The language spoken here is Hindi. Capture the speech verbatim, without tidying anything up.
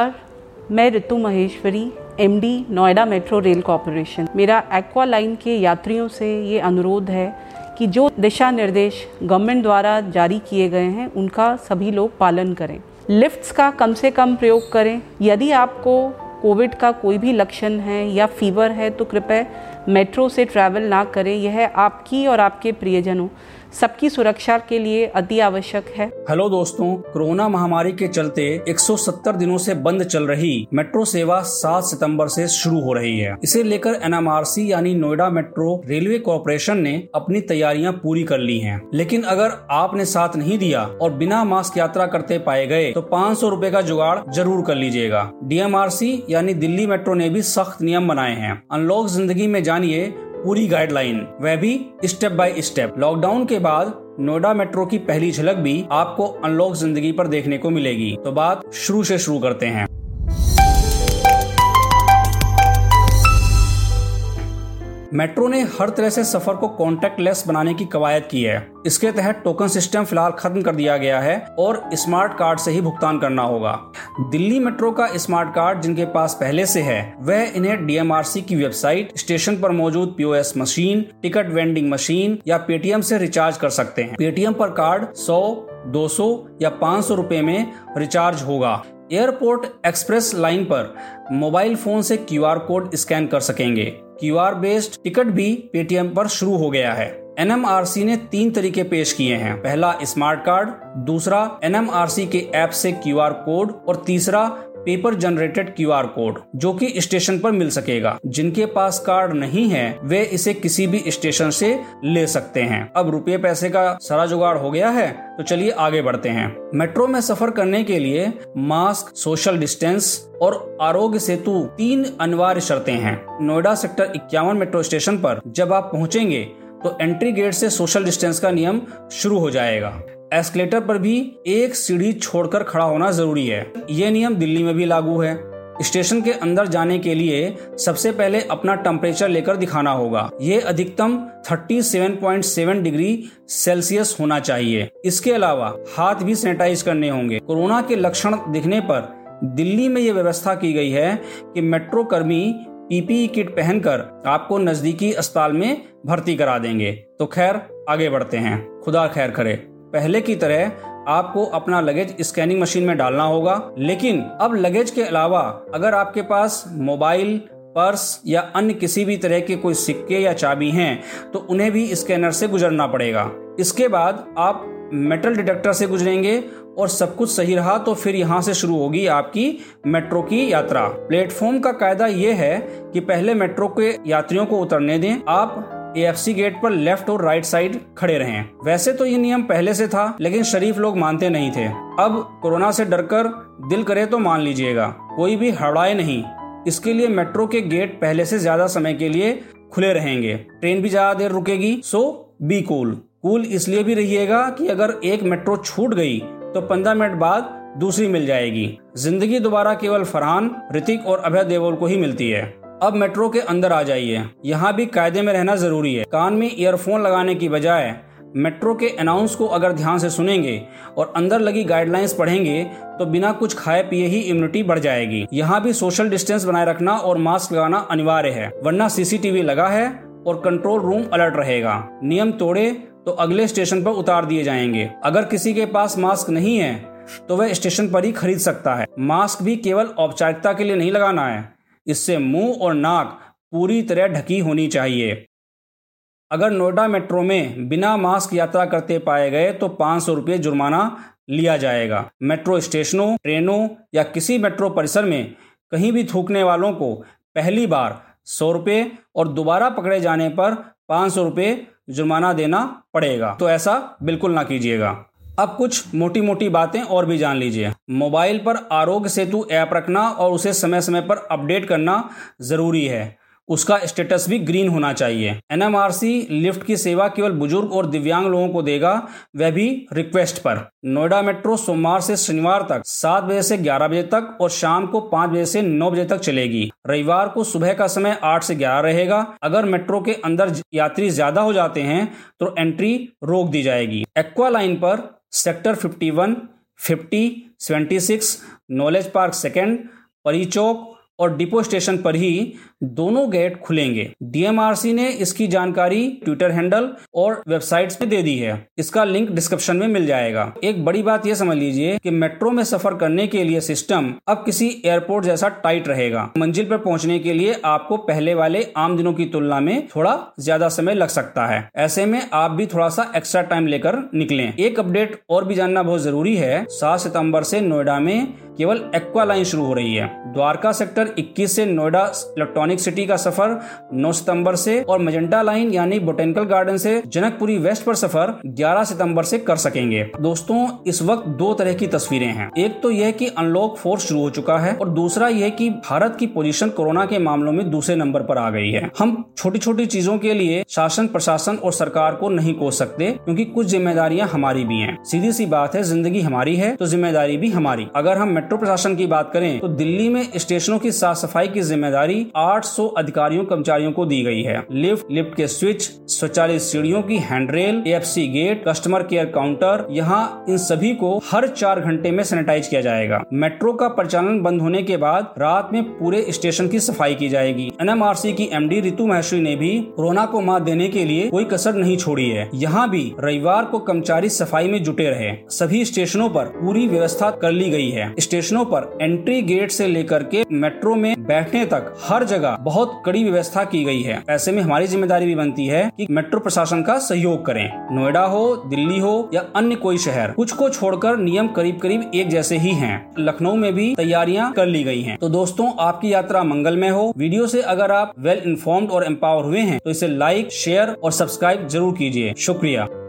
मैं Ritu Maheshwari MD Noida Metro Rail Corporation. मेरा एक्वा लाइन के यात्रियों से ये अनुरोध है कि जो दिशा निर्देश गवर्नमेंट द्वारा जारी किए गए हैं उनका सभी लोग पालन करें। लिफ्ट्स का कम से कम प्रयोग करें। यदि आपको कोविड का कोई भी लक्षण है या फीवर है तो कृपया मेट्रो से ट्रैवल ना करें। यह आपकी और आपके प्रियजनों सबकी सुरक्षा के लिए अति आवश्यक है। हेलो दोस्तों, कोरोना महामारी के चलते एक सौ सत्तर दिनों से बंद चल रही मेट्रो सेवा सात सितंबर से शुरू हो रही है। इसे लेकर एनएमआरसी यानी नोएडा मेट्रो रेलवे कॉरपोरेशन ने अपनी तैयारियां पूरी कर ली हैं। लेकिन अगर आपने साथ नहीं दिया और बिना मास्क यात्रा करते पाए गए तो पाँच सौ रूपए का जुगाड़ जरूर कर लीजिएगा। डीएमआरसी यानी दिल्ली मेट्रो ने भी सख्त नियम बनाए हैं। अनलॉक जिंदगी में जानिए पूरी गाइडलाइन, वह भी स्टेप बाय स्टेप। लॉकडाउन के बाद नोएडा मेट्रो की पहली झलक भी आपको अनलॉक जिंदगी पर देखने को मिलेगी। तो बात शुरू से शुरू करते हैं। मेट्रो ने हर तरह से सफर को कॉन्टेक्टलेस बनाने की कवायद की है। इसके तहत टोकन सिस्टम फिलहाल खत्म कर दिया गया है और स्मार्ट कार्ड से ही भुगतान करना होगा। दिल्ली मेट्रो का स्मार्ट कार्ड जिनके पास पहले से है वह इन्हें डीएमआरसी की वेबसाइट, स्टेशन पर मौजूद POS machine, ticket vending machine या पेटीएम से रिचार्ज कर सकते हैं। पेटीएम पर कार्ड सौ, दो सौ या पाँच सौ रुपए में रिचार्ज होगा। एयरपोर्ट एक्सप्रेस लाइन पर मोबाइल फोन से क्यूआर कोड स्कैन कर सकेंगे। क्यूआर बेस्ड टिकट भी पेटीएम पर शुरू हो गया है। एनएमआरसी ने तीन तरीके पेश किए हैं। पहला स्मार्ट कार्ड, दूसरा एनएमआरसी के ऐप से क्यूआर कोड और तीसरा पेपर जनरेटेड क्यूआर कोड जो कि स्टेशन पर मिल सकेगा। जिनके पास कार्ड नहीं है वे इसे किसी भी स्टेशन से ले सकते हैं। अब रुपये पैसे का सारा जुगाड़ हो गया है तो चलिए आगे बढ़ते हैं। मेट्रो में सफर करने के लिए मास्क, सोशल डिस्टेंस और आरोग्य सेतु तीन अनिवार्य शर्तें हैं। नोएडा सेक्टर इक्यावन मेट्रो स्टेशन पर जब आप पहुंचेंगे तो एंट्री गेट से सोशल डिस्टेंस का नियम शुरू हो जाएगा। एस्केलेटर पर भी एक सीढ़ी छोड़कर खड़ा होना जरूरी है। ये नियम दिल्ली में भी लागू है। स्टेशन के अंदर जाने के लिए सबसे पहले अपना टेम्परेचर लेकर दिखाना होगा। ये अधिकतम सैंतीस पॉइंट सात डिग्री सेल्सियस होना चाहिए। इसके अलावा हाथ भी सैनिटाइज करने होंगे। कोरोना के लक्षण दिखने पर दिल्ली में ये व्यवस्था की गई है कि मेट्रो कर्मी पीपीई किट पहनकर आपको नजदीकी अस्पताल में भर्ती करा देंगे। तो खैर आगे बढ़ते हैं। खुदा खैर करे। पहले की तरह आपको अपना लगेज स्कैनिंग मशीन में डालना होगा, लेकिन अब लगेज के अलावा अगर आपके पास मोबाइल, पर्स या अन्य किसी भी तरह के कोई सिक्के या चाबी हैं तो उन्हें भी स्कैनर से गुजरना पड़ेगा। इसके बाद आप मेटल डिटेक्टर से गुजरेंगे और सब कुछ सही रहा तो फिर यहाँ से शुरू होगी आपकी मेट्रो की यात्रा। प्लेटफॉर्म का कायदा ये है कि पहले मेट्रो के यात्रियों को उतरने दें। आप एएफसी गेट पर लेफ्ट और राइट साइड खड़े रहें। वैसे तो ये नियम पहले से था लेकिन शरीफ लोग मानते नहीं थे। अब कोरोना से डरकर दिल करे तो मान लीजिएगा, कोई भी हड़बड़ाए नहीं। इसके लिए मेट्रो के गेट पहले से ज्यादा समय के लिए खुले रहेंगे। ट्रेन भी ज्यादा देर रुकेगी। सो बी कूल। कूल इसलिए भी रहिएगा कि अगर एक मेट्रो छूट गई तो पंद्रह मिनट बाद दूसरी मिल जाएगी। जिंदगी दोबारा केवल फरहान, ऋतिक और अभय देवोल को ही मिलती है। अब मेट्रो के अंदर आ जाइए। यहाँ भी कायदे में रहना जरूरी है। कान में ईयरफोन लगाने की बजाय मेट्रो के अनाउंस को अगर ध्यान से सुनेंगे और अंदर लगी गाइडलाइंस पढ़ेंगे तो बिना कुछ खाए पिए ही इम्यूनिटी बढ़ जाएगी। यहाँ भी सोशल डिस्टेंस बनाए रखना और मास्क लगाना अनिवार्य है, वरना सीसीटीवी लगा है और कंट्रोल रूम अलर्ट रहेगा। नियम तोड़े तो अगले स्टेशन पर उतार दिए जाएंगे। अगर किसी के पास मास्क नहीं है तो वह स्टेशन पर ही खरीद सकता है। मास्क भी केवल औपचारिकता के लिए नहीं लगाना है, इससे मुंह और नाक पूरी तरह ढकी होनी चाहिए। अगर नोएडा मेट्रो में बिना मास्क यात्रा करते पाए गए तो पाँच सौ रुपये जुर्माना लिया जाएगा। मेट्रो स्टेशनों, ट्रेनों या किसी मेट्रो परिसर में कहीं भी थूकने वालों को पहली बार सौ रुपये और दोबारा पकड़े जाने पर पाँच सौ रुपये जुर्माना देना पड़ेगा। तो ऐसा बिल्कुल ना कीजिएगा। अब कुछ मोटी मोटी बातें और भी जान लीजिए। मोबाइल पर आरोग्य सेतु ऐप रखना और उसे समय समय पर अपडेट करना ज़रूरी है। उसका स्टेटस भी ग्रीन होना चाहिए। एनएमआरसी लिफ्ट की सेवा केवल बुजुर्ग और दिव्यांग लोगों को देगा, वह भी रिक्वेस्ट पर। नोएडा मेट्रो सोमवार से शनिवार तक सात बजे से ग्यारह बजे तक और शाम को पाँच बजे से नौ बजे तक चलेगी। रविवार को सुबह का समय आठ से ग्यारह रहेगा। अगर मेट्रो के अंदर यात्री ज्यादा हो जाते हैं तो एंट्री रोक दी जाएगी। एक्वा लाइन पर सेक्टर इक्यावन, fifty, seventy six, knowledge park second, Pari Chowk और डिपो स्टेशन पर ही दोनों गेट खुलेंगे। डीएमआरसी ने इसकी जानकारी ट्विटर हैंडल और वेबसाइट्स पे दे दी है, इसका लिंक डिस्क्रिप्शन में मिल जाएगा। एक बड़ी बात यह समझ लीजिए कि मेट्रो में सफर करने के लिए सिस्टम अब किसी एयरपोर्ट जैसा टाइट रहेगा। मंजिल पर पहुंचने के लिए आपको पहले वाले आम दिनों की तुलना में थोड़ा ज्यादा समय लग सकता है, ऐसे में आप भी थोड़ा सा एक्स्ट्रा टाइम लेकर निकलें। एक अपडेट और भी जानना बहुत जरूरी है, सात सितम्बर से नोएडा में केवल एक्वा लाइन शुरू हो रही है। द्वारका सेक्टर इक्कीस से नोएडा इलेक्ट्रॉनिक सिटी का सफर नौ सितंबर से और मैजेंटा लाइन यानी बोटेनिकल गार्डन से जनकपुरी वेस्ट पर सफर ग्यारह सितंबर से कर सकेंगे। दोस्तों, इस वक्त दो तरह की तस्वीरें हैं, एक तो यह कि अनलॉक फोर शुरू हो चुका है और दूसरा यह कि भारत की पोजीशन कोरोना के मामलों में दूसरे नंबर पर आ गई है। हम छोटी छोटी चीजों के लिए शासन, प्रशासन और सरकार को नहीं कोस सकते, क्योंकि कुछ जिम्मेदारियां हमारी भी है। सीधी सी बात है, जिंदगी हमारी है तो जिम्मेदारी भी हमारी। अगर हम मेट्रो प्रशासन की बात करें तो दिल्ली में स्टेशनों की साफ सफाई की जिम्मेदारी आठ सौ अधिकारियों कर्मचारियों को दी गई है। लिफ्ट, लिफ्ट के स्विच, स्वचालित सीढ़ियों की handrail, AFC gate, customer care counter, यहाँ इन सभी को हर चार घंटे में सैनिटाइज किया जाएगा। मेट्रो का परिचालन बंद होने के बाद रात में पूरे स्टेशन की सफाई की जाएगी। एनएमआरसी की एमडी रितु महेश्वरी ने भी कोरोना को मात देने के लिए कोई कसर नहीं छोड़ी है, यहाँ भी रविवार को कर्मचारी सफाई में जुटे रहे। सभी स्टेशनों पर पूरी व्यवस्था कर ली गई है। स्टेशनों पर एंट्री गेट से लेकर के मेट्रो में बैठने तक हर जगह बहुत कड़ी व्यवस्था की गई है। ऐसे में हमारी जिम्मेदारी भी बनती है कि मेट्रो प्रशासन का सहयोग करें। नोएडा हो, दिल्ली हो या अन्य कोई शहर, कुछ को छोड़कर नियम करीब करीब एक जैसे ही हैं। लखनऊ में भी तैयारियां कर ली गई हैं। तो दोस्तों, आपकी यात्रा मंगलमय हो। वीडियो से अगर आप वेल इन्फॉर्म्ड और एम्पावर हुए हैं तो इसे लाइक, शेयर और सब्सक्राइब जरूर कीजिए। शुक्रिया।